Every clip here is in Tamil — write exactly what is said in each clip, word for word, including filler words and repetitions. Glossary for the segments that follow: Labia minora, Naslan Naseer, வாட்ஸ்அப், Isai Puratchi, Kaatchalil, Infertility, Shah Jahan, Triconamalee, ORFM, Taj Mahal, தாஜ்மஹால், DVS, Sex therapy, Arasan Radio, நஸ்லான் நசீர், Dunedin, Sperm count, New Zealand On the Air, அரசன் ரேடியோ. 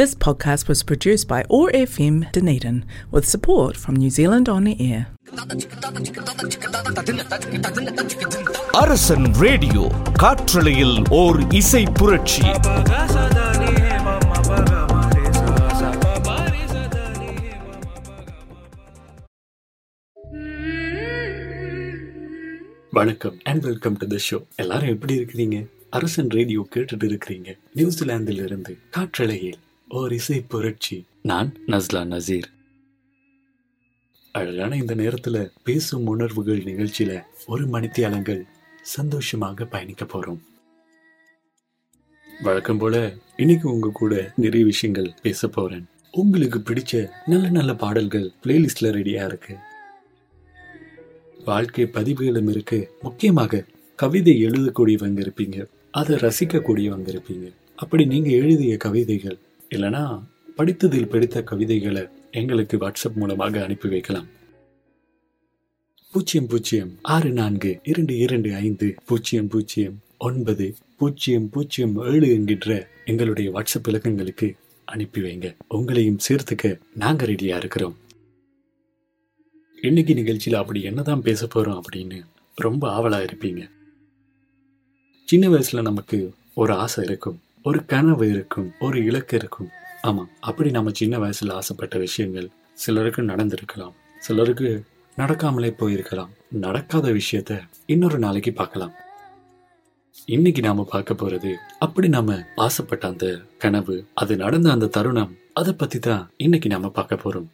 This podcast was produced by O R F M Dunedin with support from New Zealand On the Air. Arasan Radio, Kaatchalil or Isai Puratchi. வணக்கம் and welcome to the show. எல்லாரும் எப்படி இருக்கிறீங்க? அரசன் ரேடியோ கேட்டுட்டு இருக்கிறீங்க. நியூசிலாந்தில் இருந்து காற்றலையில் ஓர் இசை புரட்சி. நான் நஸ்லான் நசீர். அழகான இந்த நேரத்துல பேசும் உணர்வுகள் நிகழ்ச்சியில ஒரு மணித்தியாலங்கள் சந்தோஷமாக பயணிக்க போறோம். வழக்கம் போல இன்னைக்கு உங்க கூட நிறைய விஷயங்கள் பேச போறேன். உங்களுக்கு பிடிச்ச நல்ல நல்ல பாடல்கள் பிளேலிஸ்ட்ல ரெடியா இருக்கு. வாழ்க்கை பதிவுகளும் இருக்கு. முக்கியமாக கவிதை எழுதக்கூடியவங்க இருப்பீங்க, அதை ரசிக்க கூடியவங்க இருப்பீங்க. அப்படி நீங்க எழுதிய கவிதைகள் இல்லைன்னா படித்ததில் பிடித்த கவிதைகளை எங்களுக்கு வாட்ஸ்அப் மூலமாக அனுப்பி வைக்கலாம். பூஜ்ஜியம் பூஜ்ஜியம் ஆறு நான்கு இரண்டு இரண்டு ஐந்து பூஜ்ஜியம் பூஜ்ஜியம் ஒன்பது பூஜ்ஜியம் பூஜ்ஜியம் ஏழு என்கின்ற எங்களுடைய வாட்ஸ்அப் இலக்கங்களுக்கு அனுப்பி வைங்க. உங்களையும் சேர்த்துக்க நாங்க ரெடியா இருக்கிறோம். இன்னைக்கு நிகழ்ச்சியில் அப்படி என்னதான் பேச போகிறோம் அப்படின்னு ரொம்ப ஆவலாக இருப்பீங்க. சின்ன வயசில் நமக்கு ஒரு ஆசை இருக்கும், ஒரு கனவு இருக்கும், ஒரு இலக்கு இருக்கும். ஆமாம், அப்படி நம்ம சின்ன வயசில் ஆசைப்பட்ட விஷயங்கள் சிலருக்கு நடந்திருக்கலாம், சிலருக்கு நடக்காமலே போயிருக்கலாம். நடக்காத விஷயத்த இன்னொரு நாளைக்கு பார்க்கலாம். இன்னைக்கு நாம் பார்க்க போகிறது அப்படி நம்ம ஆசைப்பட்ட அந்த கனவு, அது நடந்த அந்த தருணம், அதை பற்றி தான் இன்னைக்கு நாம் பார்க்க போகிறோம்.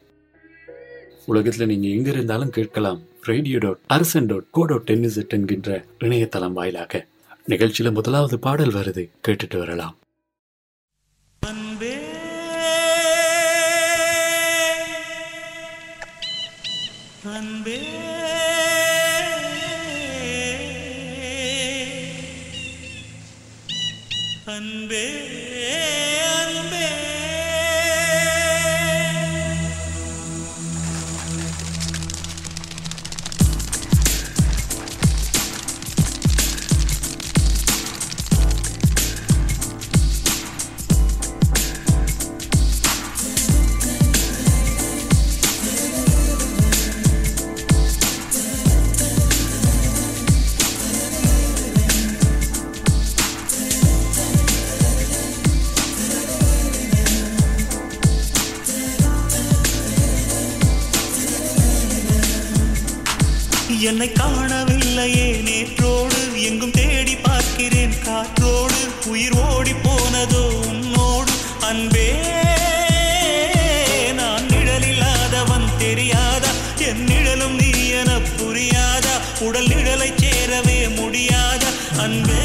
உலகத்துல நீங்க எங்க இருந்தாலும் கேட்கலாம் radio dot Arasan dot co dot N Z என்கின்ற இணையதளம் வாயிலாக. நிகழ்ச்சியில முதலாவது பாடல் வருது, கேட்டுட்டு வரலாம். என்னை காணவில்லையே நேற்றோடு, எங்கும் தேடி பார்க்கிறேன் காற்றோடு, உயிர் ஓடி போனதோ உன்னோடு அன்பே. நான் நிழலில்லாதவன் தெரியாதா, என் நிழலும் நீ என புரியாதா, உடல் நிழலை சேரவே முடியாதா அன்பே.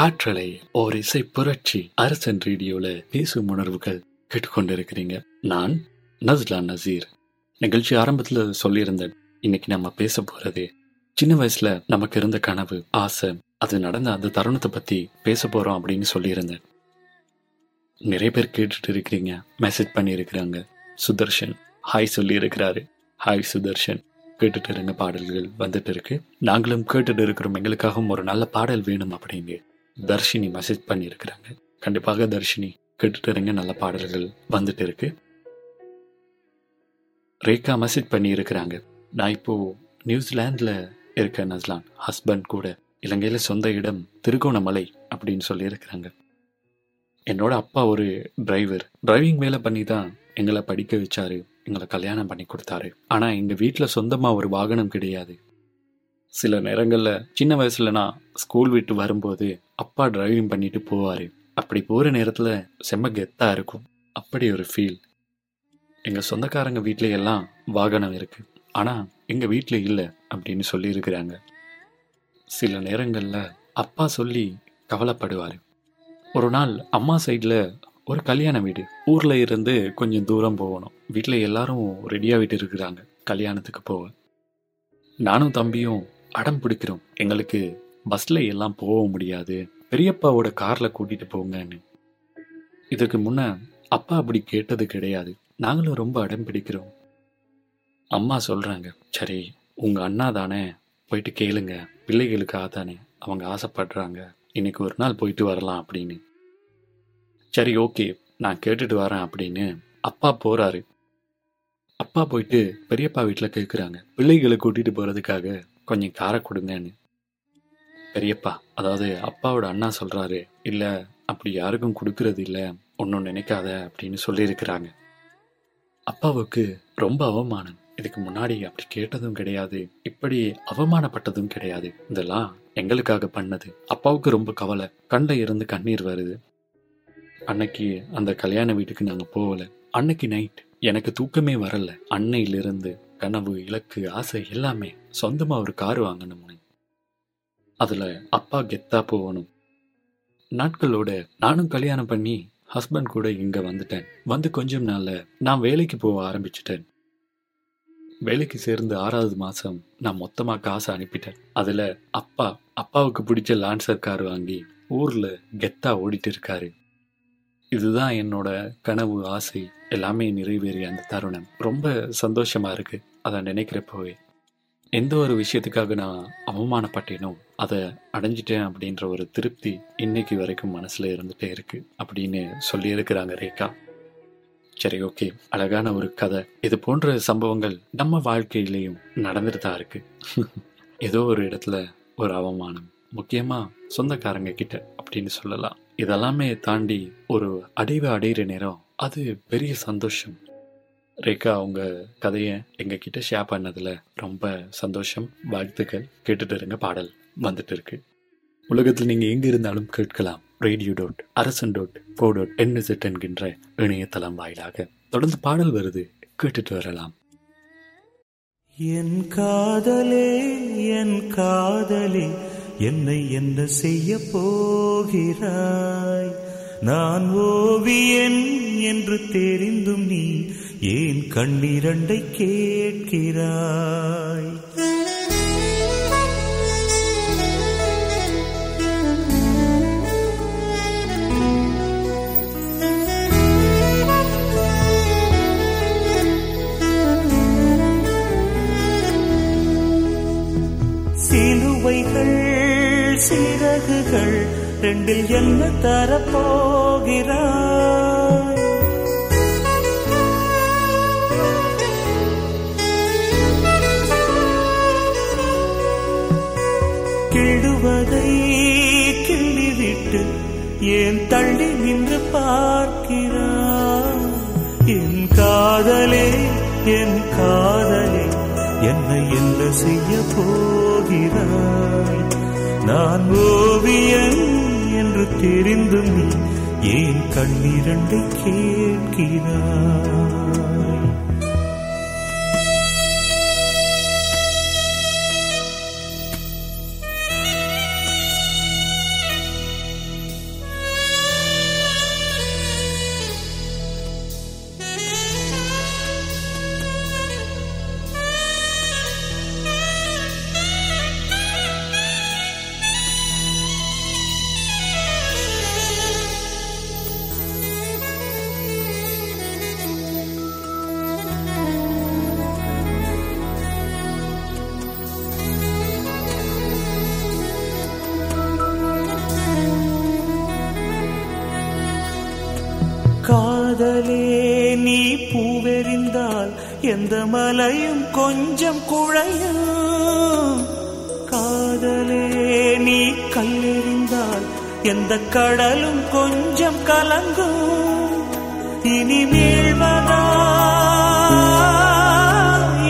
காற்றலை ஓர் இசை புரட்சி அரசன் ரேடியோல பேசும் உணர்வுகள் கேட்டுக்கொண்டிருக்கிறீங்க. நான் நஸ்லான் நசீர். நிகழ்ச்சி ஆரம்பத்துல சொல்லியிருந்தேன், இன்னைக்கு நம்ம பேச போறது சின்ன வயசுல நமக்கு இருந்த கனவு, ஆசை, அது நடந்த அந்த தருணத்தை பத்தி பேச போறோம் அப்படின்னு சொல்லியிருந்தேன். நிறைய பேர் கேட்டுட்டு இருக்கிறீங்க, மெசேஜ் பண்ணி இருக்கிறாங்க. சுதர்ஷன் ஹாய் சொல்லி இருக்கிறாரு. ஹாய் சுதர்ஷன், கேட்டுட்டு இருங்க, பாடல்கள் வந்துட்டு இருக்கு, நாங்களும் கேட்டுட்டு இருக்கிறோம், எங்களுக்காகவும் ஒரு நல்ல பாடல் வேணும் அப்படின்னு தர்ஷினி மெசேஜ் பண்ணியிருக்கிறாங்க. கண்டிப்பாக தர்ஷினி கேட்டுட்டு இருங்க, நல்ல பாடல்கள் வந்துட்டு இருக்கு. ரேகா மெசேஜ் பண்ணியிருக்கிறாங்க. நான் இப்போ நியூசிலாந்தில் இருக்க நஸ்லான், ஹஸ்பண்ட் கூட இலங்கையில் சொந்த இடம் திருகோணமலை அப்படின்னு சொல்லியிருக்கிறாங்க. என்னோட அப்பா ஒரு டிரைவர், டிரைவிங் வேலை பண்ணி தான் எங்களை படிக்க வச்சாரு, எங்களை கல்யாணம் பண்ணி கொடுத்தாரு. ஆனால் எங்கள் வீட்டில் சொந்தமாக ஒரு வாகனம் கிடையாது. சில நேரங்களில் சின்ன வயசுல நான் ஸ்கூல் விட்டு வரும்போது அப்பா டிரைவிங் பண்ணிட்டு போவார். அப்படி போகிற நேரத்தில் செம்ம கெத்தாக இருக்கும், அப்படி ஒரு ஃபீல். எங்கள் சொந்தக்காரங்க வீட்டில எல்லாம் வாகனம் இருக்குது, ஆனால் எங்கள் வீட்டில் இல்லை அப்படின்னு சொல்லியிருக்கிறாங்க. சில நேரங்களில் அப்பா சொல்லி கவலைப்படுவார். ஒரு நாள் அம்மா சைடில் ஒரு கல்யாண வீடு, ஊரில் இருந்து கொஞ்சம் தூரம் போகணும். வீட்டில் எல்லாரும் ரெடியாகிட்டு இருக்கிறாங்க கல்யாணத்துக்கு போக. நானும் தம்பியும் அடம் பிடிக்கிறோம், எங்களுக்கு பஸ்ல எல்லாம் போக முடியாது, பெரியப்பாவோட கார்ல கூட்டிட்டு போங்கன்னு. இதுக்கு முன்ன அப்பா அப்படி கேட்டது கிடையாது. நாங்களும் ரொம்ப அடம் பிடிக்கிறோம். அம்மா சொல்றாங்க, சரி உங்க அண்ணா தானே, போயிட்டு கேளுங்க, பிள்ளைகளுக்காக தானே, அவங்க ஆசைப்படுறாங்க, இன்னைக்கு ஒரு நாள் போயிட்டு வரலாம் அப்படின்னு. சரி ஓகே, நான் கேட்டுட்டு வரேன் அப்படின்னு அப்பா போறாரு. அப்பா போயிட்டு பெரியப்பா வீட்டில் கேட்குறாங்க, பிள்ளைகளை கூட்டிகிட்டு போகிறதுக்காக கொஞ்சம் காரை கொடுங்கன்னு. பெரியப்பா, அதாவது அப்பாவோட அண்ணா சொல்கிறாரு, இல்லை அப்படி யாருக்கும் கொடுக்கறது இல்லை, ஒன்றும் நினைக்காத அப்படின்னு சொல்லியிருக்கிறாங்க. அப்பாவுக்கு ரொம்ப அவமானம். இதுக்கு முன்னாடி அப்படி கேட்டதும் கிடையாது, இப்படி அவமானப்பட்டதும் கிடையாது, இதெல்லாம் எங்களுக்காக பண்ணது. அப்பாவுக்கு ரொம்ப கவலை, கண்ணில் இருந்து கண்ணீர் வருது. அன்னைக்கு அந்த கல்யாண வீட்டுக்கு நாங்கள் போகலை. அன்னைக்கு நைட் எனக்கு தூக்கமே வரலை. அன்னையிலிருந்து கனவு, இலக்கு, ஆசை எல்லாமே. சொந்தமாக ஒரு கார் வாங்கணும்னு, அதில் அப்பா கெத்தாக போகணும். நாட்களோட நானும் கல்யாணம் பண்ணி ஹஸ்பண்ட் கூட இங்கே வந்துட்டேன். வந்து கொஞ்சம் நாளில் நான் வேலைக்கு போக ஆரம்பிச்சிட்டேன். வேலைக்கு சேர்ந்து ஆறாவது மாதம் நான் மொத்தமாக காசு அனுப்பிட்டேன். அதில் அப்பா அப்பாவுக்கு பிடிச்ச லான்சர் கார் வாங்கி ஊரில் கெத்தாக ஓடிட்டு இருக்காரு. இதுதான் என்னோட கனவு, ஆசை எல்லாமே நிறைவேறிய அந்த தருணம். ரொம்ப சந்தோஷமாக இருக்குது அதை நினைக்கிறப்பவே. எந்த ஒரு விஷயத்துக்காக நான் அவமானப்பட்டேனோ அதை அடைஞ்சிட்டேன் அப்படின்ற ஒரு திருப்தி இன்னைக்கு வரைக்கும் மனசில் இருந்துகிட்டே இருக்குது அப்படின்னு சொல்லியிருக்கிறாங்க ரேகா. சரி, ஓகே, அழகான ஒரு கதை. இது போன்ற சம்பவங்கள் நம்ம வாழ்க்கையிலையும் நடந்துட்டு தான் இருக்குது. ஏதோ ஒரு இடத்துல ஒரு அவமானம், முக்கியமாக சொந்தக்காரங்க கிட்ட அப்படின்னு சொல்லலாம். இதெல்லாமே தாண்டி ஒரு அடைவு அடைகிற நேரம் அது பெரிய சந்தோஷம். ரேகா அவங்க கதையை எங்ககிட்ட ஷேர் பண்ணதில் ரொம்ப சந்தோஷம். வாழ்த்துக்கள். கேட்டுட்டு இருங்க, பாடல் வந்துட்டு இருக்கு. உலகத்தில் நீங்கள் எங்கே இருந்தாலும் கேட்கலாம் radio dot Arasan dot co dot NZ என்கின்ற இணையதளம் வாயிலாக. தொடர்ந்து பாடல் வருது, கேட்டுட்டு வரலாம். என் காதலே என் காதலே, என்னை என்ன செய்ய போகிறாய்? நான் ஓவியன் என்று தெரிந்தும் நீ ஏன் கண்ணிரண்டை கேட்கிறாய்? சிலுவைகள் சிறகுகள் ரெண்டில் என்ன தரப்போகிறாய்? கிடுவதை கிள்ளிவிட்டு ஏன் தள்ளி நின்று பார்க்கிறாய்? என் காதலே என் காதலே, என்னை என்ன செய்ய போகிறாய்? நான் ஓவியன் என்று தெரிந்தும் நீ ஏன் கண்ணிரண்டை கேட்கிறாய்? எந்த மலையும் கொஞ்சம் குழையும் காதலே, நீ கல்லெறிந்தால் எந்த கடலும் கொஞ்சம் கலங்கும். இனி வீழ்வதா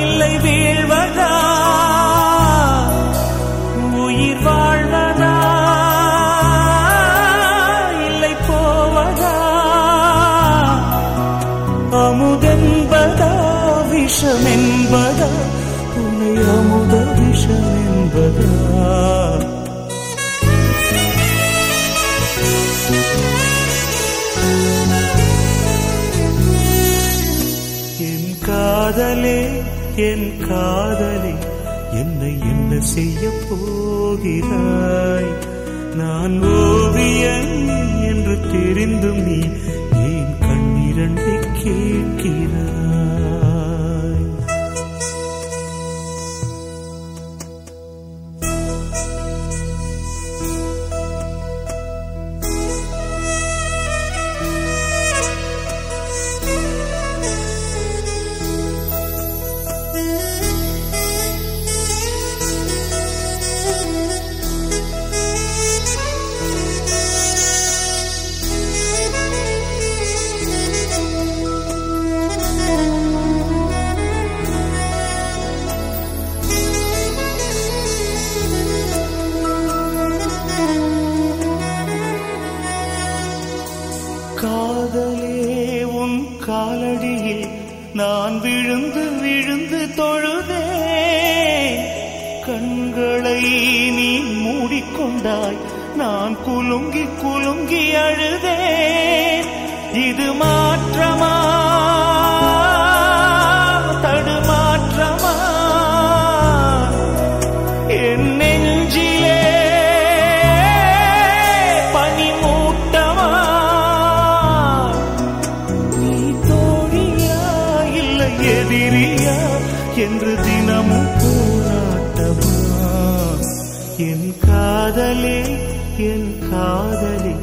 இல்லை வீழ்வதா, உயிர் வாழ்வதா இல்லை போவதா, அமுதென்பதா விஷமென்பதா உன்னை அமுத விஷமென்பதா? என் காதலே என் காதலே, என்னை என்ன செய்ய போகிறாய்? நான் ஓவியன் என்று தெரிந்தும் நீ ஏன் கண்ணிரண்டை கேட்கிறாய்? நீ மூடிக்கொண்டாய், நான் குலுங்கி குலுங்கி அழுதேன். இது மாற்றமா தடுமாற்றமா? என் நெஞ்சிலே பனிமூட்டமா? நீ தோழியா இல்லை எதிரியா என்று தினமும் போராட்டமா? என் காதலே என் காதலே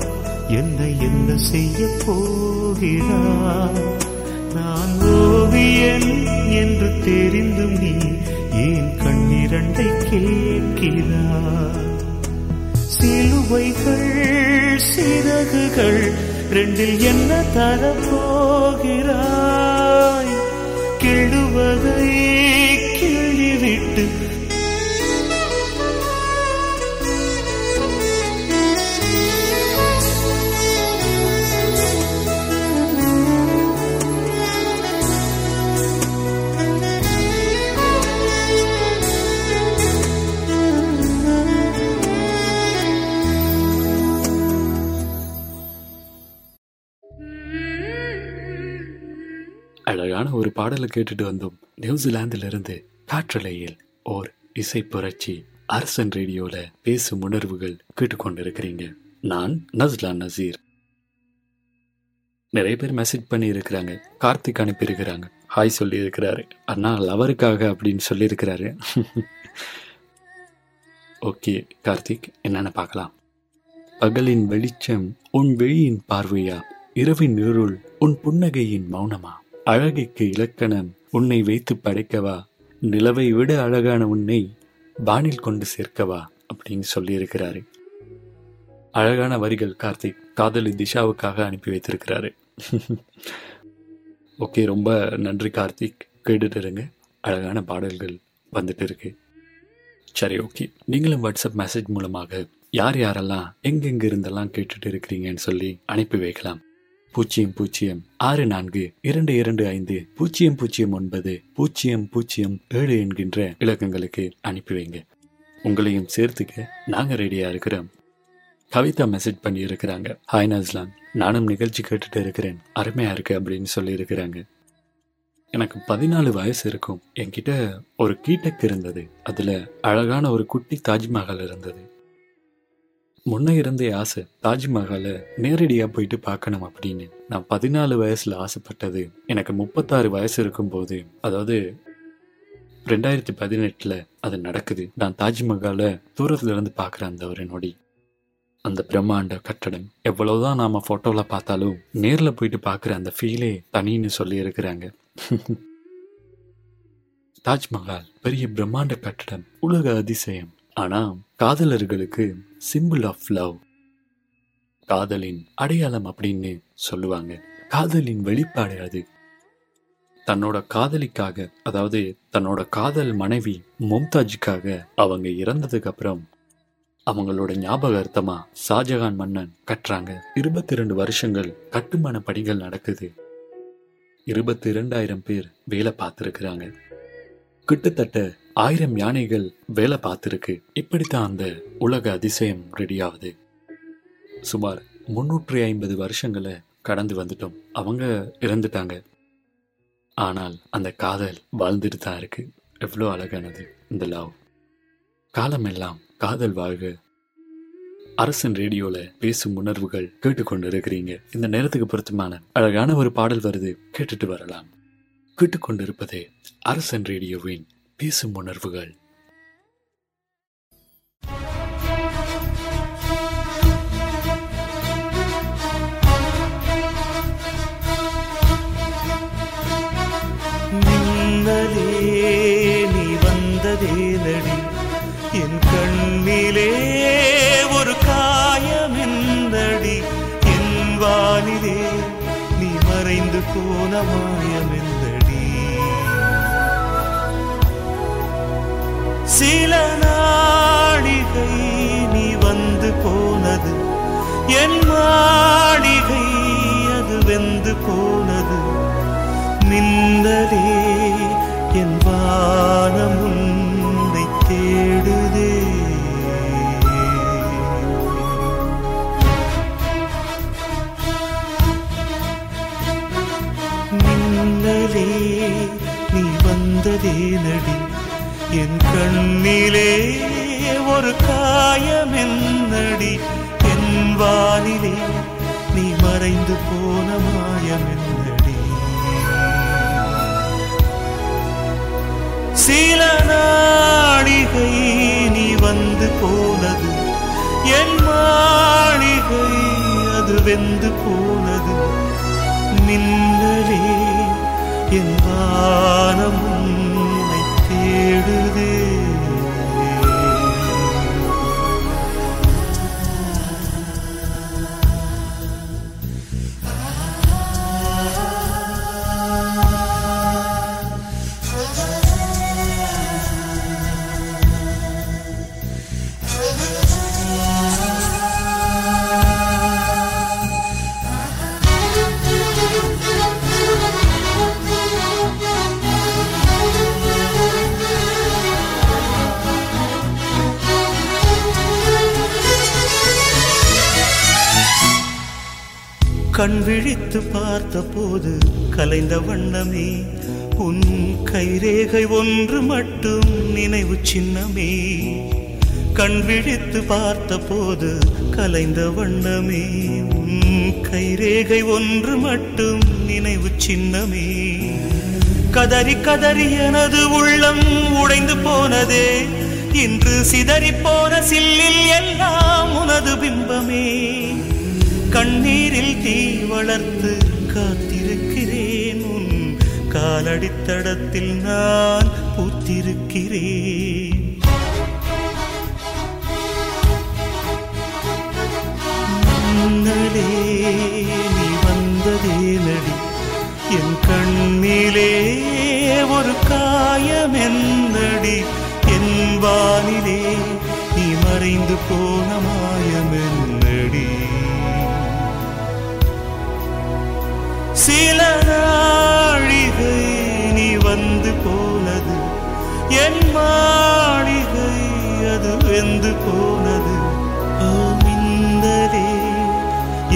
என்னை என்ன செய்ய போகிறாய்? நான் ஓவியன் என்று தெரிந்தும் நீ ஏன் கண்ணிரண்டை கேட்கிறாய்? சிலுவைகள் சிறகுகள் ரெண்டில் என்ன தரப்போகிறாய்? கெடுவதை கிள்ளிவிட்டு அழகான ஒரு பாடலை கேட்டுட்டு வந்தோம். நியூசிலாந்திலிருந்து காற்றலையில் ஓர் இசை புரட்சி அரசன் ரேடியோல பேசும் உணர்வுகள் கேட்டுக்கொண்டிருக்கிறீங்க. நான் நஸ்லான் நசீர். நிறைய பேர் மெசேஜ் பண்ணி இருக்கிறாங்க. கார்த்திக் அனுப்பியிருக்கிறாங்க, ஹாய் சொல்லி இருக்கிறாரு, அண்ணா லவருக்காக அப்படின்னு சொல்லியிருக்கிறாரு. ஓகே கார்த்திக், என்னன்னு பார்க்கலாம். பகலின் வெளிச்சம் உன் வெளியின் பார்வையா? இரவின் இருள் உன் புன்னகையின் மௌனமா? அழகிற்கு இலக்கணம் உன்னை வைத்து படைக்கவா? நிலவை விட அழகான உன்னை வானில் கொண்டு சேர்க்கவா அப்படின்னு சொல்லியிருக்கிறாரு. அழகான வரிகள் கார்த்திக். காதலி திஷாவுக்காக அனுப்பி வைத்திருக்கிறாரு. ஓகே, ரொம்ப நன்றி கார்த்திக். கேட்டுட்டு இருங்க, அழகான பாடல்கள் வந்துட்டு இருக்கு. சரி, ஓகே, நீங்களும் வாட்ஸ்அப் மெசேஜ் மூலமாக யார் யாரெல்லாம் எங்கெங்க இருந்தெல்லாம் கேட்டுட்டு இருக்கிறீங்கன்னு சொல்லி அனுப்பி வைக்கலாம். பூஜ்ஜியம் பூஜ்ஜியம் ஆறு நான்கு இரண்டு இரண்டு ஐந்து பூஜ்ஜியம் பூஜ்ஜியம் ஒன்பது பூஜ்ஜியம் பூஜ்ஜியம் ஏழு என்கின்ற இலக்கங்களுக்கு அனுப்பி வைங்க. உங்களையும் சேர்த்துக்க நாங்க ரெடியா இருக்கிறோம். கவிதா மெசேஜ் பண்ணி இருக்கிறாங்க, ஹாய் நஸ்லான், நானும் நிகழ்ச்சி கேட்டுட்டு இருக்கிறேன், அருமையா இருக்கு அப்படின்னு சொல்லி இருக்கிறாங்க. எனக்கு பதினாலு வயசு இருக்கும். என்கிட்ட ஒரு கீட்டக் இருந்தது. அதுல அழகான ஒரு குட்டி தாஜ்மஹால் இருந்தது. முன்ன இருந்தே ஆசை, தாஜ்மஹாலை நேரடியாக போயிட்டு பார்க்கணும் அப்படின்னு. நான் பதினாலு வயசில் ஆசைப்பட்டது எனக்கு முப்பத்தாறு வயசு இருக்கும்போது, அதாவது ரெண்டாயிரத்தி பதினெட்டில் அது நடக்குது. நான் தாஜ்மஹாலை தூரத்தில் இருந்து பார்க்குறேன். அந்த ஒரு நொடி, அந்த பிரம்மாண்ட கட்டடம் எவ்வளோதான் நாம் ஃபோட்டோவில் பார்த்தாலும் நேரில் போயிட்டு பார்க்குற அந்த ஃபீலே தனின்னு சொல்லியிருக்கிறாங்க. தாஜ்மஹால் பெரிய பிரம்மாண்ட கட்டடம், உலக அதிசயம். ஆனால் காதலர்களுக்கு சிம்பிள் ஆஃப் லவ், காதலின் அடையாளம் அப்படின்னு சொல்லுவாங்க. காதலின் வெளிப்பாடு அது. தன்னோட காதலிக்காக, அதாவது தன்னோட காதல் மனைவி மும்தாஜுக்காக அவங்க இறந்ததுக்கு அப்புறம் அவங்களோட ஞாபகார்த்தமா ஷாஜகான் மன்னன் கட்டுறாங்க. இருபத்தி ரெண்டு வருஷங்கள் கட்டுமான பணிகள் நடக்குது. இருபத்தி இரண்டாயிரம் பேர் வேலை பார்த்துருக்குறாங்க. கிட்டத்தட்ட ஆயிரம் யானைகள் வேலை பார்த்துருக்கு. இப்படித்தான் அந்த உலக அதிசயம் ரெடியாகுது. சுமார் முன்னூற்றி ஐம்பது வருஷங்களை கடந்து வந்துட்டோம். அவங்க இறந்துட்டாங்க, ஆனால் அந்த காதல் வாழ்ந்துட்டு தான் இருக்கு. எவ்வளோ அழகானது இந்த லவ். காலமெல்லாம் காதல் வாழ்க. அரசன் ரேடியோவில் பேசும் உணர்வுகள் கேட்டுக்கொண்டு இருக்கிறீங்க. இந்த நேரத்துக்கு பொருத்தமான அழகான ஒரு பாடல் வருது, கேட்டுட்டு வரலாம். கேட்டுக்கொண்டிருப்பதே அரசன் ரேடியோவின் பேசும் உணர்வுகள். நின்னலே நீ வந்ததே நடி, என் கண்ணிலே ஒரு காயமெந்தடி, என் வானிலே நீ மறைந்து போன மாயமெந்த சில நாடிகை நீ வந்து போனது, என் மாடிகை அது வெந்து போனது. நின்றதே என் வானம் உன்னை தேடுதே. வந்ததேனடி என் கண்ணிலே ஒரு காயமென்னடி என் வானிலே நீ மறைந்து போன மாயமென்னடி. சில நாடிகை நீ வந்து போனது என் மாளிகை அது வெந்து போனது. மின்னலே என் வானம் உன்னை தேடுதே. கண் விழித்து பார்த்த போது கலைந்த வண்ணமே உன் கைரேகை ஒன்று மட்டும் நினைவு சின்னமே. கண் விழித்து பார்த்த போது கலைந்த வண்ணமே உன் கைரேகை ஒன்று மட்டும் நினைவு சின்னமே. கதறி கதறி எனது உள்ளம் உடைந்து போனதே, இன்று சிதறி போன சில்லில் எல்லாம் உனது பிம்பமே. கண்ணீரில் தீ வளர்த்து காத்திருக்கிறேன், உன் காலடித்தடத்தில் நான் பூத்திருக்கிறேன். மன்னலே நீ வந்ததேனடி என் கண்ணிலே ஒரு காயமென்னடி என் வானிலே நீ மறைந்து போன மாயமென்னடி. சில நாழிகை நீ வந்து போனது என் மாளிகை அது வெந்து போனது. ஓ மின்னலே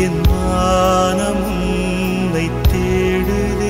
என் வானம் உன்னை தேடுதே.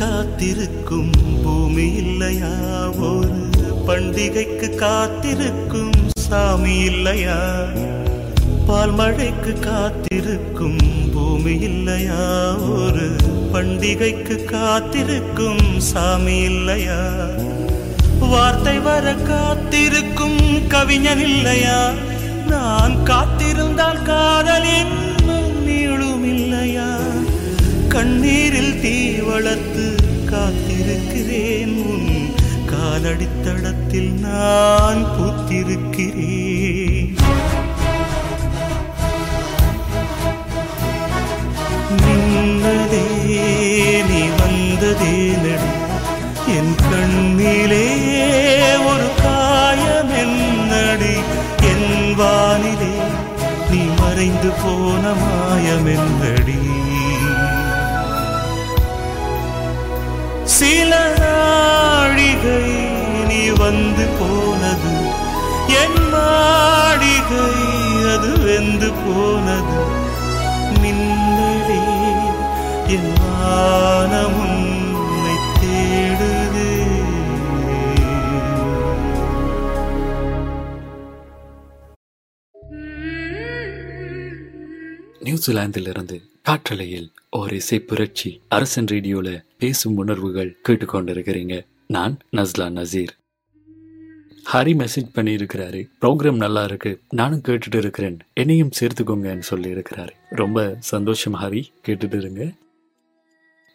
காத்திருக்கும் பூமி இல்லையா, ஒரு பண்டிகைக்கு காத்திருக்கும் சாமி இல்லையா. பால் மழைக்கு காத்திருக்கும் பூமி இல்லையா, ஒரு பண்டிகைக்கு காத்திருக்கும் சாமி இல்லையா. வார்த்தை வர காத்திருக்கும் கவிஞன் இல்லையா, நான் காத்திருந்தால் காதலின் நீளும் இல்லையா. கண்ணீரில் தீ வளர்த்து காத்திருக்கிறேன், உன் காலடித்தடத்தில் நான் பூத்திருக்கிறேன். மின்னலே நீ வந்ததேனடி என் கண்ணிலே ஒரு காயமென்னடி என் வானிலே நீ மறைந்து போன மாயமென்னடி. சில நாழிகை நீ வந்து போனது என் மாளிகை அது வெந்து போனது. மின்னலே என் வானம் உன்னை தேடுதே. நியூசிலாந்திலிருந்து காற்றலையில் ஓர் இசை புரட்சி அரசன் ரேடியோல பேசும் உணர்வுகள் கேட்டுக்கொண்டிருக்கிறீங்க. நான் நஸ்லான் நசீர். ஹரி மெசேஜ் பண்ணி இருக்கிறாரு, ப்ரோக்ராம் நல்லா இருக்கு, நானும் கேட்டுட்டு இருக்கிறேன், என்னையும் சேர்த்துக்கோங்கன்னு சொல்லி இருக்கிறாரு. ரொம்ப சந்தோஷம் ஹரி, கேட்டுட்டு இருங்க.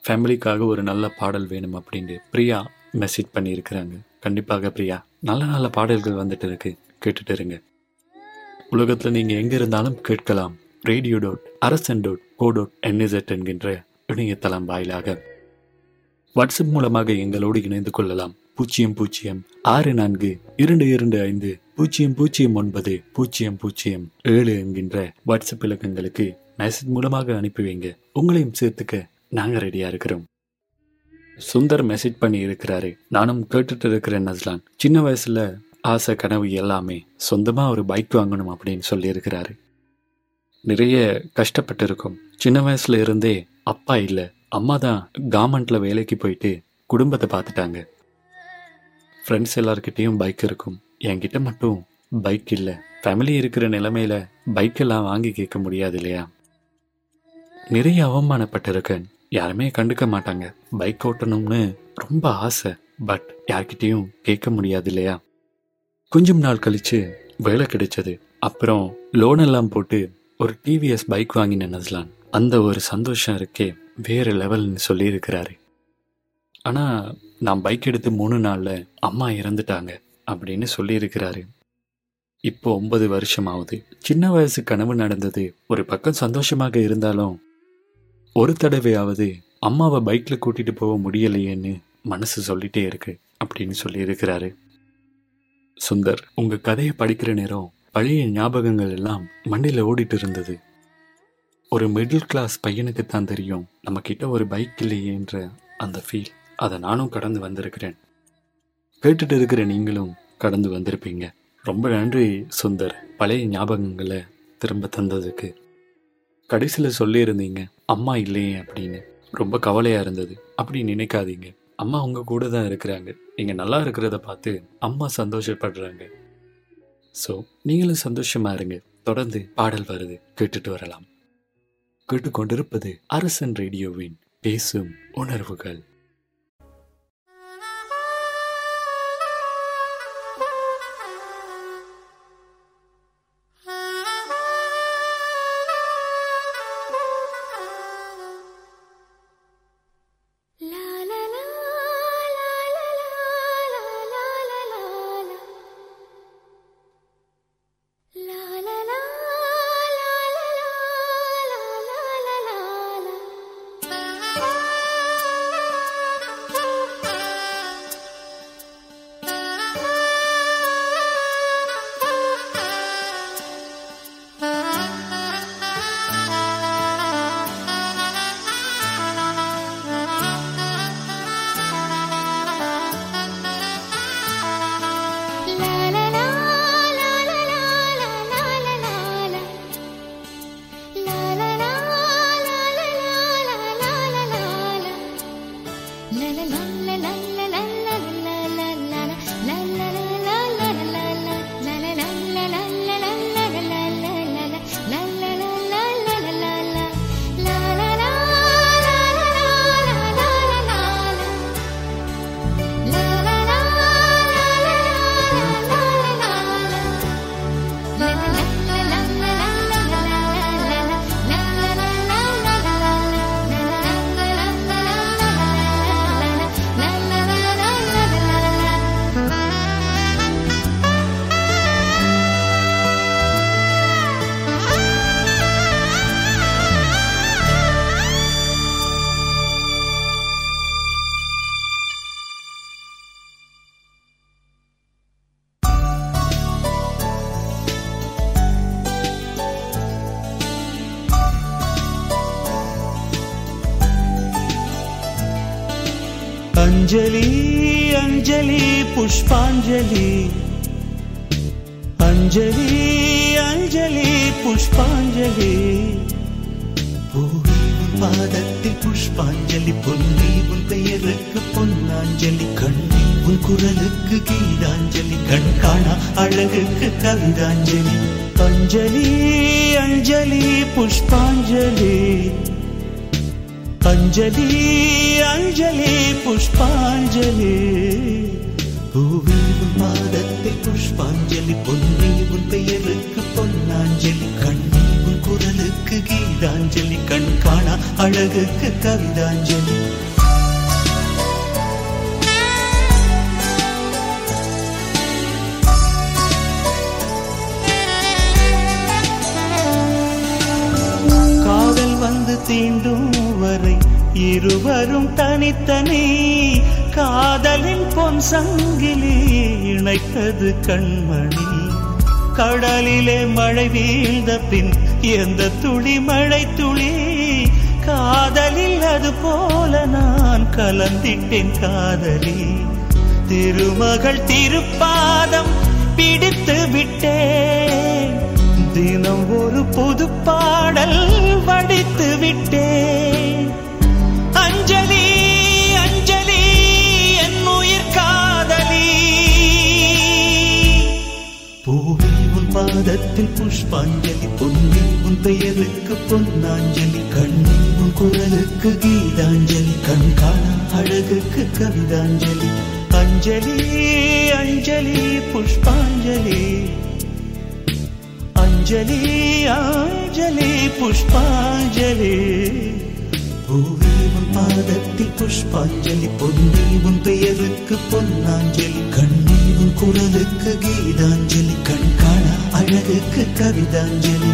ஃபேமிலிக்காக ஒரு நல்ல பாடல் வேணும் அப்படின்ட்டு பிரியா மெசேஜ் பண்ணியிருக்கிறாங்க. கண்டிப்பாக பிரியா, நல்ல நல்ல பாடல்கள் வந்துட்டு இருக்கு, கேட்டுட்டு இருங்க. உலகத்தில் நீங்கள் எங்கே இருந்தாலும் கேட்கலாம். Radio dot Arasan dot co dot NZ என்கின்ற இணையதளம் வாயிலாக வாட்ஸ்அப் மூலமாக எங்களோடு இணைந்து கொள்ளலாம். பூஜ்ஜியம் பூஜ்ஜியம் ஆறு நான்கு இரண்டு இரண்டு ஐந்து பூஜ்ஜியம் பூஜ்ஜியம் ஒன்பது பூஜ்ஜியம் பூஜ்ஜியம் ஏழு என்கின்ற வாட்ஸ்அப் இலக்கங்களுக்கு மெசேஜ் மூலமாக அனுப்பி வைங்க. உங்களையும் சேர்த்துக்க நாங்கள் ரெடியாக இருக்கிறோம். சுந்தர் மெசேஜ் பண்ணி இருக்கிறாரு. நானும் கேட்டுட்டு இருக்கிறேன் நஸ்லான். சின்ன வயசுல ஆசை கனவு எல்லாமே சொந்தமாக ஒரு பைக் வாங்கணும் அப்படின்னு சொல்லி இருக்கிறாரு. நிறைய கஷ்டப்பட்டு இருக்கோம். சின்ன வயசுல இருந்தே அப்பா இல்லை, அம்மா தான் கவர்மெண்ட்ல வேலைக்கு போயிட்டு குடும்பத்தை பார்த்துட்டாங்க. ஃப்ரெண்ட்ஸ் எல்லாருக்கிட்டேயும் பைக் இருக்கும், என்கிட்ட மட்டும் பைக் இல்லை. ஃபேமிலி இருக்கிற நிலைமையில பைக்கெல்லாம் வாங்கி கேட்க முடியாது இல்லையா? நிறைய அவமானப்பட்டிருக்கேன். யாருமே கண்டுக்க மாட்டாங்க. பைக் ஓட்டணும்னு ரொம்ப ஆசை, பட் யார்கிட்டையும் கேட்க முடியாது இல்லையா? கொஞ்சம் நாள் கழிச்சு வேலை கிடைச்சது. அப்புறம் லோன் எல்லாம் போட்டு ஒரு டிவிஎஸ் பைக் வாங்கினேன் நஸ்லான். அந்த ஒரு சந்தோஷம் இருக்கே, வேறு லெவல்னு சொல்லி இருக்கிறாரு. ஆனால் நான் பைக் எடுத்து மூணு நாளில் அம்மா இறந்துட்டாங்க அப்படின்னு சொல்லியிருக்கிறாரு. இப்போ ஒன்பது வருஷம் ஆகுது. சின்ன வயசு கனவு நடந்தது. ஒரு பக்கம் சந்தோஷமாக இருந்தாலும் ஒரு தடவையாவது அம்மாவை பைக்கில் கூட்டிகிட்டு போக முடியலையேன்னு மனசு சொல்லிகிட்டே இருக்கு அப்படின்னு சொல்லியிருக்கிறாரு. சுந்தர், உங்கள் கதையை படிக்கிற நேரம் பழைய ஞாபகங்கள் எல்லாம் மண்ணில் ஓடிட்டு இருந்தது. ஒரு மிடில் கிளாஸ் பையனுக்கு தான் தெரியும் நம்மக்கிட்ட ஒரு பைக் இல்லையேன்ற அந்த ஃபீல். அதை நானும் கடந்து வந்திருக்கிறேன். கேட்டுட்டு இருக்கிற நீங்களும் கடந்து வந்திருப்பீங்க. ரொம்ப நன்றி சுந்தர், பழைய ஞாபகங்களை திரும்ப தந்ததுக்கு. கடைசியில் சொல்லியிருந்தீங்க அம்மா இல்லையே அப்படின்னு. ரொம்ப கவலையாக இருந்தது. அப்படி நினைக்காதீங்க, அம்மா உங்கள் கூட தான் இருக்கிறாங்க. நீங்கள் நல்லா இருக்கிறத பார்த்து அம்மா சந்தோஷப்படுறாங்க. ஸோ நீங்களும் சந்தோஷமாக இருங்க. தொடர்ந்து பாடல் வருது, கேட்டுட்டு வரலாம். கேட்டுக்கொண்டிருப்பது அரசன் ரேடியோவின் பேசும் உணர்வுகள். அஞ்சலி அஞ்சலி புஷ்பாஞ்சலி, அஞ்சலி அஞ்சலி புஷ்பாஞ்சலி, பூவின் பாதத்தில் புஷ்பாஞ்சலி, பொன்னி உன் பெயருக்கு பொன்னாஞ்சலி, கண்ணி உன் குரலுக்கு கீதாஞ்சலி, கண் காணா அழகுக்கு கவிதாஞ்சலி, அஞ்சலி அஞ்சலி புஷ்பாஞ்சலி, அஞ்சலி அஞ்சலி புஷ்பாஞ்சலி, பூவின் பாதத்தில் புஷ்பாஞ்சலி, பொன்னி உன் பெயருக்கு பொன்னாஞ்சலி, கண்ணி உன் குரலுக்கு கீதாஞ்சலி, கண் காணா அழகுக்கு கவிதாஞ்சலி. இருவரும் தனித்தனி காதலின் பொன் சங்கிலி இணைத்தது கண்மணி. கடலிலே மழை வீழ்ந்த பின் எந்த துளி மழை துளி காதலில் அது போல நான் கலந்திட்டேன் காதலி. திருமகள் திருப்பாதம் பிடித்து விட்டேன், தினம் ஒரு புது பாடல் வடித்து விட்டேன். அஞ்சலி அஞ்சலி என் உயிர் காதலி, பூவே உன் பாதத்தில் புஷ்பாஞ்சலி, பொன்னே உன் பெயருக்கு பொன்னாஞ்சலி, கண்ணே உன் குரலுக்கு கீதாஞ்சலி, கண்காண அழகுக்கு கவிதாஞ்சலி. அஞ்சலி அஞ்சலி புஷ்பாஞ்சலி, அஞ்சலி அஞ்சலி புஷ்பாஞ்சலி, பூவே உன் பாதத்தில் புஷ்பாஞ்சலி, பொன்னே உன் பெயருக்கு பொன்னாஞ்சலி, கண்ணே உன் குரலுக்கு கீதாஞ்சலி, கண்காண அழகுக்கு கவிதாஞ்சலி.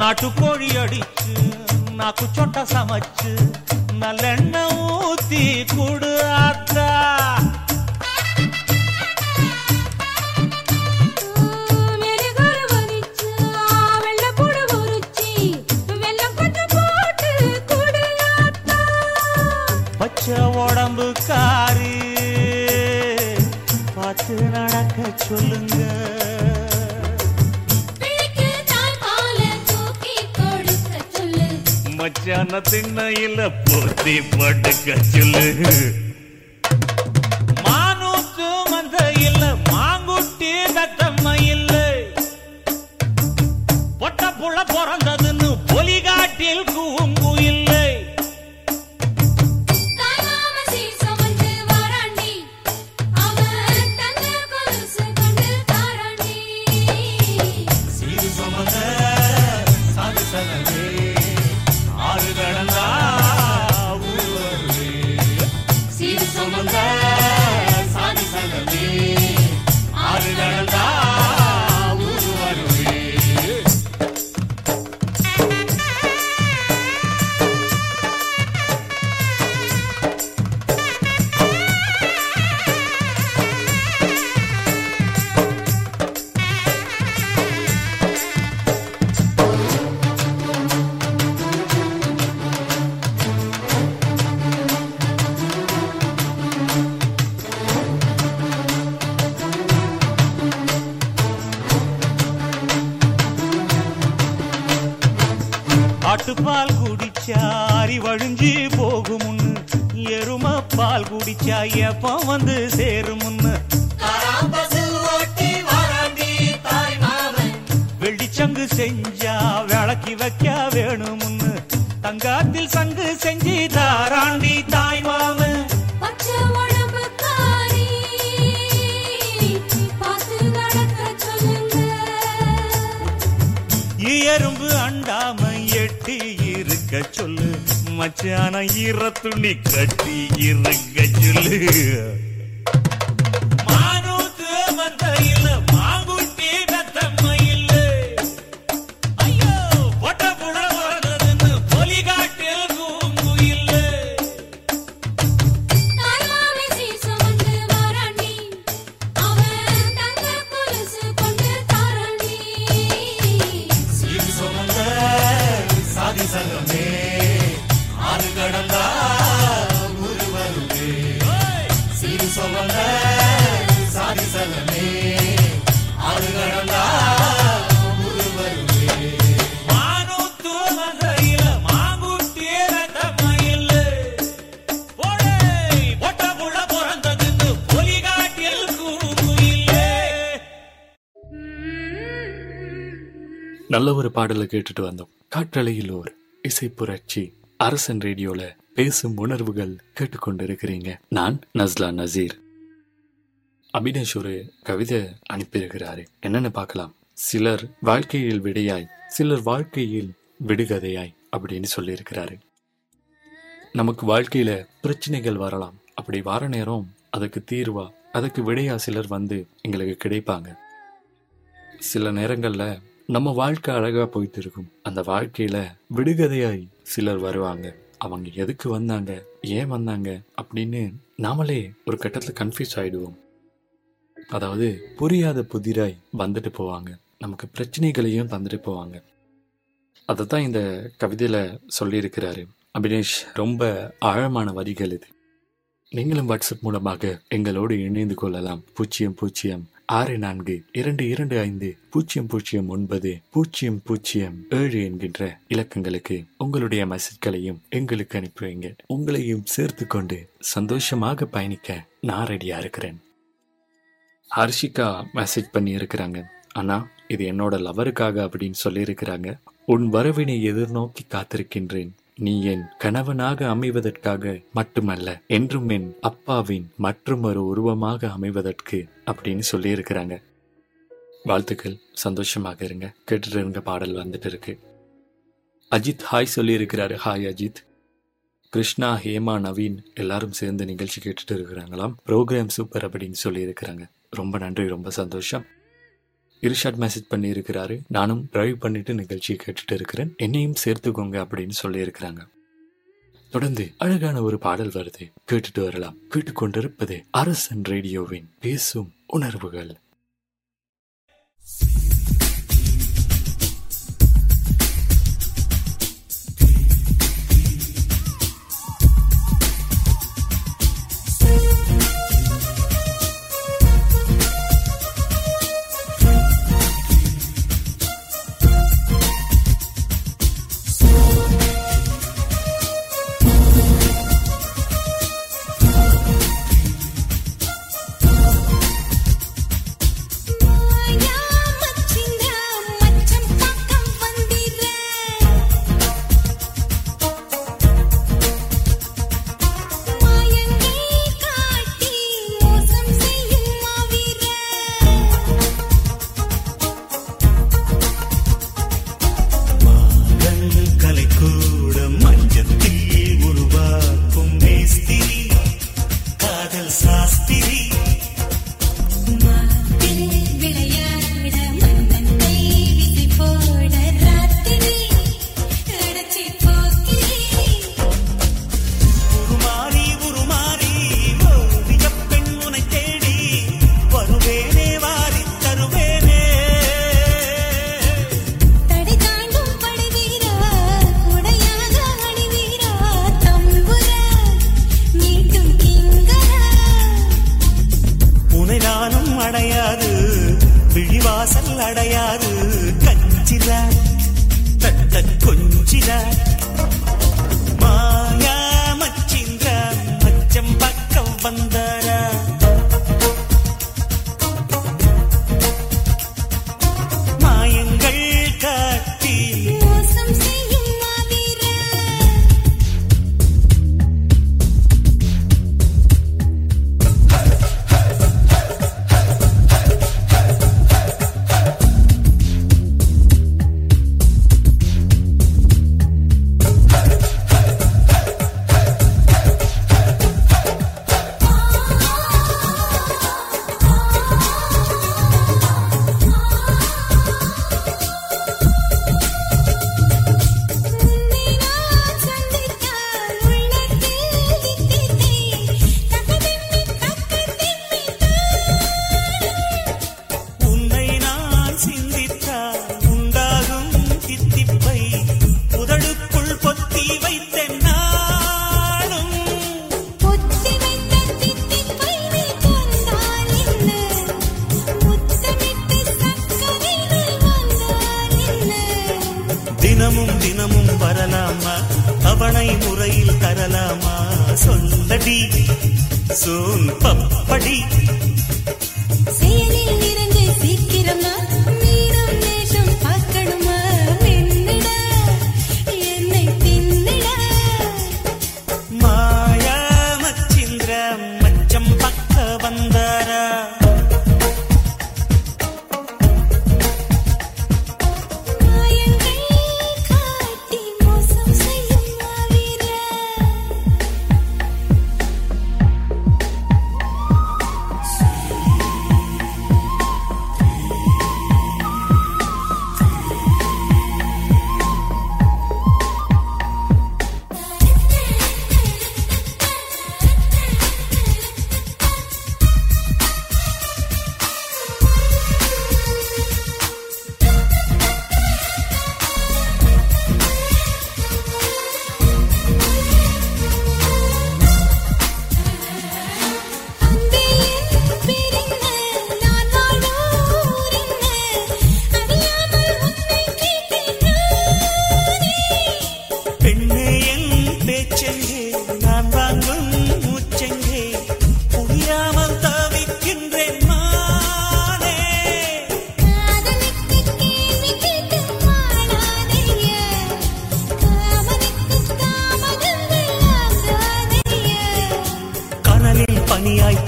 நாட்டுக்கோழி அடிச்சு நாக்கு சொட்ட சமைச்சு நல்லெண்ணெய் ஊத்தி குடு ஆத்தா. பச்சை உடம்பு காரி பார்த்து நடக்க சொல்லுங்க. மச்சான திண்ணையில போத்தி படுக்க சொல்லு. மானூத்து மந்த இல்ல மாங்குட்டி தத்தம்மா இல்ல பொட்ட புள்ள பிறந்ததுன்னு பொலிகாட்டில் கூங்கு இல்லை. பால் குடிச்சா அரி வழிஞ்சி போகுமுன்னு எரும பால் குடிச்சா எப்போ வந்து சேருமுன்னு வெள்ளிச்சங்கு செஞ்சா விளக்கி வைக்க வேணுமுன்னு தங்காத்தில் சங்கு செஞ்சு தாராண்டி தாய் மாமன். எறும்பு அண்டாம எட்டி இருக்க சொல்லு. மச்சான ஈர துணி கட்டி இருக்க சொல்லு. மானூத்து மந்த இல்ல மாங்குட்டி தத்தம்மா இல்ல ஐயோ பொட்ட புள்ள வரதுன்னு பொலிகாட்டில் கூங்கு இல்ல. நல்ல ஒரு பாடலை கேட்டுட்டு வந்தோம். காற்றலையில் ஒரு இசை புரட்சி. அரசன் ரேடியோல பேசும் உணர்வுகள் கேட்டுக்கொண்டிருக்கிறீங்க. நான் நஸ்லான் நசீர். அபினேஷ் ஒரு கவிதை அனுப்பியிருக்கிறாரு. என்னன்னு பார்க்கலாம். சிலர் வாழ்க்கையில் விடையாய், சிலர் வாழ்க்கையில் விடுகதையாய் அப்படின்னு சொல்லி இருக்கிறாரு. நமக்கு வாழ்க்கையில பிரச்சனைகள் வரலாம். அப்படி வர நேரம் அதுக்கு தீர்வா அதுக்கு விடையா சிலர் வந்து எங்களுக்கு கிடைப்பாங்க. சில நேரங்கள்ல நம்ம வாழ்க்கை அழகா போயிட்டு இருக்கும், அந்த வாழ்க்கையில விடுகதையாய் சிலர் வருவாங்க. அவங்க எதுக்கு வந்தாங்க, ஏன் வந்தாங்க அப்படின்னு நாமளே ஒரு கட்டத்துல கன்ஃபியூஸ் ஆயிடுவோம். அதாவது புரியாத புதிராய் வந்துட்டு போவாங்க, நமக்கு பிரச்சனைகளையும் தந்துட்டு போவாங்க. அதைத்தான் இந்த கவிதையில சொல்லியிருக்கிறாரு அபினேஷ். ரொம்ப ஆழமான வரிகள் இது. நீங்களும் வாட்ஸ்அப் மூலமாக எங்களோடு இணைந்து கொள்ளலாம். பூஜ்ஜியம் பூஜ்ஜியம் ஆறு நான்கு இரண்டு இரண்டு ஐந்து பூஜ்ஜியம் பூஜ்ஜியம் ஒன்பது பூஜ்ஜியம் பூஜ்ஜியம் ஏழு என்கின்ற இலக்கங்களுக்கு உங்களுடைய மெசேஜ்களையும் எங்களுக்கு அனுப்புவீங்க. உங்களையும் சேர்த்து கொண்டு சந்தோஷமாக பயணிக்க நான் ரெடியா இருக்கிறேன். ஹர்ஷிகா மெசேஜ் பண்ணி இருக்கிறாங்க. ஆனா இது என்னோட லவருக்காக அப்படின்னு சொல்லி இருக்கிறாங்க. உன் வரவினை எதிர்நோக்கி காத்திருக்கின்றேன். நீ என் கணவனாக அமைவதற்காக மட்டுமல்ல, என்றும் என் அப்பாவின் மற்றும் ஒரு உருவமாக அமைவதற்கு அப்படின்னு சொல்லி இருக்கிறாங்க. வாழ்த்துக்கள், சந்தோஷமாக இருங்க. கேட்டுட்டு இருந்த பாடல் வந்துட்டு இருக்கு. அஜித் ஹாய் சொல்லி இருக்கிறாரு. ஹாய் அஜித். கிருஷ்ணா, ஹேமா, நவீன் எல்லாரும் சேர்ந்து நிகழ்ச்சி கேட்டுட்டு இருக்கிறாங்களாம். ப்ரோக்ராம் சூப்பர் அப்படின்னு சொல்லி இருக்கிறாங்க. ரொம்ப நன்றி, ரொம்ப சந்தோஷம். இர்ஷாட் மெசேஜ் பண்ணி இருக்கிறாரு. நானும் டிரைவ் பண்ணிட்டு நிகழ்ச்சியை கேட்டுட்டு இருக்கிறேன், என்னையும் சேர்த்துக்கோங்க அப்படின்னு சொல்லி இருக்கிறாங்க. தொடர்ந்து அழகான ஒரு பாடல் வருது, கேட்டுட்டு வரலாம். கேட்டுக்கொண்டிருப்பது அரசன் ரேடியோவின் பேசும் உணர்வுகள்.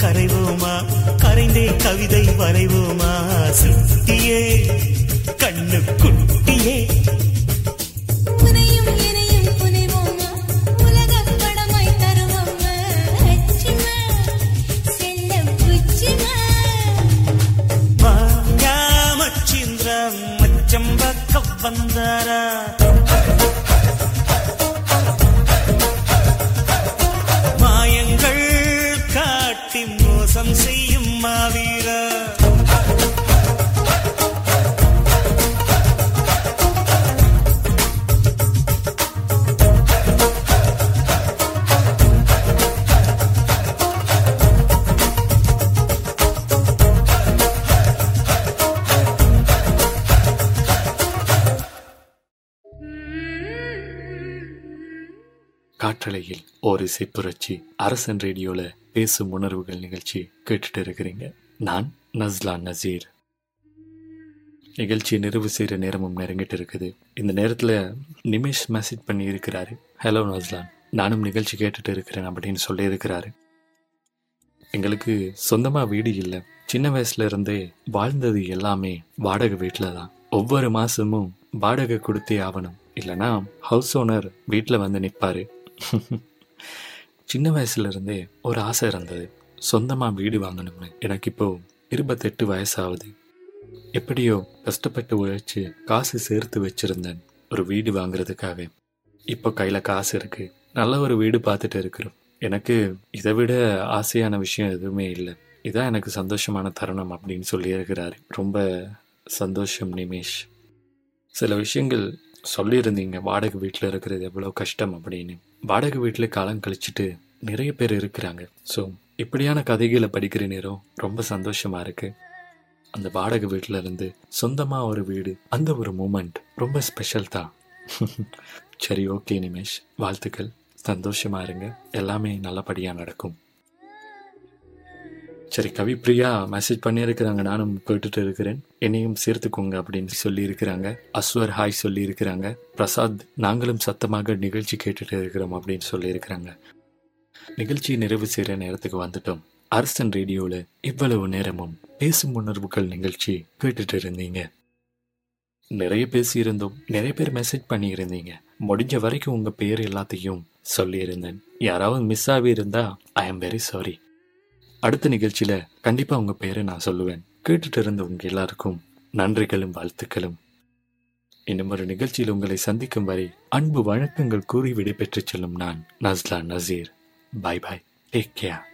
கரைவோமா, கரைந்தே கவிதை வரைவோமா. சுட்டியே கண்ணு குட்டியே வந்தாரா மாயங்கள் காட்டி மோசம் செய்யும் மாவீரா, காற்றலையில் ஓர் இசை புரட்சி. அரசன் ரேடியோல பேசும் உணர்வுகள் நிகழ்ச்சி கேட்டுட்டு இருக்கிறீங்க. நான் நஸ்லான் நசீர். நிகழ்ச்சி நிறைவு செய்கிற நேரமும் நெருங்கிட்டு இருக்குது. இந்த நேரத்தில் நிமிஷ் மெசேஜ் பண்ணி இருக்கிறாரு. ஹலோ நஸ்லான், நானும் நிகழ்ச்சி கேட்டுட்டு இருக்கிறேன் அப்படின்னு சொல்லியிருக்கிறாரு. எங்களுக்கு சொந்தமாக வீடு இல்லை. சின்ன வயசுல இருந்தே வாழ்ந்தது எல்லாமே வாடகை வீட்டில் தான். ஒவ்வொரு மாசமும் வாடகை கொடுத்தே ஆகணும், இல்லைனா ஹவுஸ் ஓனர் வீட்டில் வந்து நிற்பாரு. சின்ன வயசுலேருந்தே ஒரு ஆசை இருந்தது, சொந்தமாக வீடு வாங்கணும்னு. எனக்கு இப்போது இருபத்தெட்டு வயசாகுது. எப்படியோ கஷ்டப்பட்டு உழைச்சி காசு சேர்த்து வச்சுருந்தேன் ஒரு வீடு வாங்குறதுக்காக. இப்போ கையில் காசு இருக்குது, நல்ல ஒரு வீடு பார்த்துட்டு இருக்கிறோம். எனக்கு இதை விட ஆசையான விஷயம் எதுவுமே இல்லை. இதான் எனக்கு சந்தோஷமான தருணம் அப்படின்னு சொல்லியிருக்கிறாரு. ரொம்ப சந்தோஷம் நிமேஷ். சில விஷயங்கள் சொல்லியிருந்தீங்க, வாடகை வீட்டில் இருக்கிறது எவ்வளோ கஷ்டம் அப்படின்னு. வாடகை வீட்டில் காலம் கழிச்சிட்டு நிறைய பேர் இருக்கிறாங்க. ஸோ இப்படியான கதைகளை படிக்கிற நேரம் ரொம்ப சந்தோஷமாக இருக்குது. அந்த வாடகை வீட்டில் இருந்து சொந்தமாக ஒரு வீடு, அந்த ஒரு மூமெண்ட் ரொம்ப ஸ்பெஷல் தான். சரி, ஓகே நிமேஷ், வாழ்த்துக்கள். சந்தோஷமாக இருங்க, எல்லாமே நல்லபடியாக நடக்கும். சரி, கவி பிரியா மெசேஜ் பண்ணியிருக்கிறாங்க, நானும் கேட்டுட்டு இருக்கிறேன், என்னையும் சேர்த்துக்கோங்க அப்படின்னு சொல்லியிருக்கிறாங்க. அஸ்வர் ஹாய் சொல்லியிருக்கிறாங்க. பிரசாத், நாங்களும் சத்தமாக நிகழ்ச்சி கேட்டுட்டு இருக்கிறோம் அப்படின்னு சொல்லியிருக்கிறாங்க. நிகழ்ச்சி நிறைவு செய்கிற நேரத்துக்கு வந்துட்டோம். அரசன் ரேடியோவில் இவ்வளவு நேரமும் பேசும் உணர்வுகள் நிகழ்ச்சி கேட்டுட்டு இருந்தீங்க. நிறைய பேசியிருந்தோம், நிறைய பேர் மெசேஜ் பண்ணியிருந்தீங்க. முடிஞ்ச வரைக்கும் உங்கள் பேர் எல்லாத்தையும் சொல்லியிருந்தேன். யாராவது மிஸ் ஆகி இருந்தால் ஐ ஆம் வெரி சாரி. அடுத்த நிகழ்ச்சியில் கண்டிப்பாக உங்கள் பேரை நான் சொல்லுவேன். கேட்டுட்டு இருந்த உங்கள் எல்லாருக்கும் நன்றிகளும் வாழ்த்துக்களும். இன்னும் ஒரு நிகழ்ச்சியில் உங்களை சந்திக்கும் வரை அன்பு வணக்கங்கள் கூறி விடைபெற்று செல்லும் நான் நஸ்லான் நசீர். Bye bye, take care.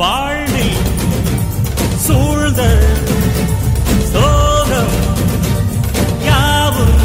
வாழ்வி சூழ்ந்த சோகம் யாவும்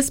This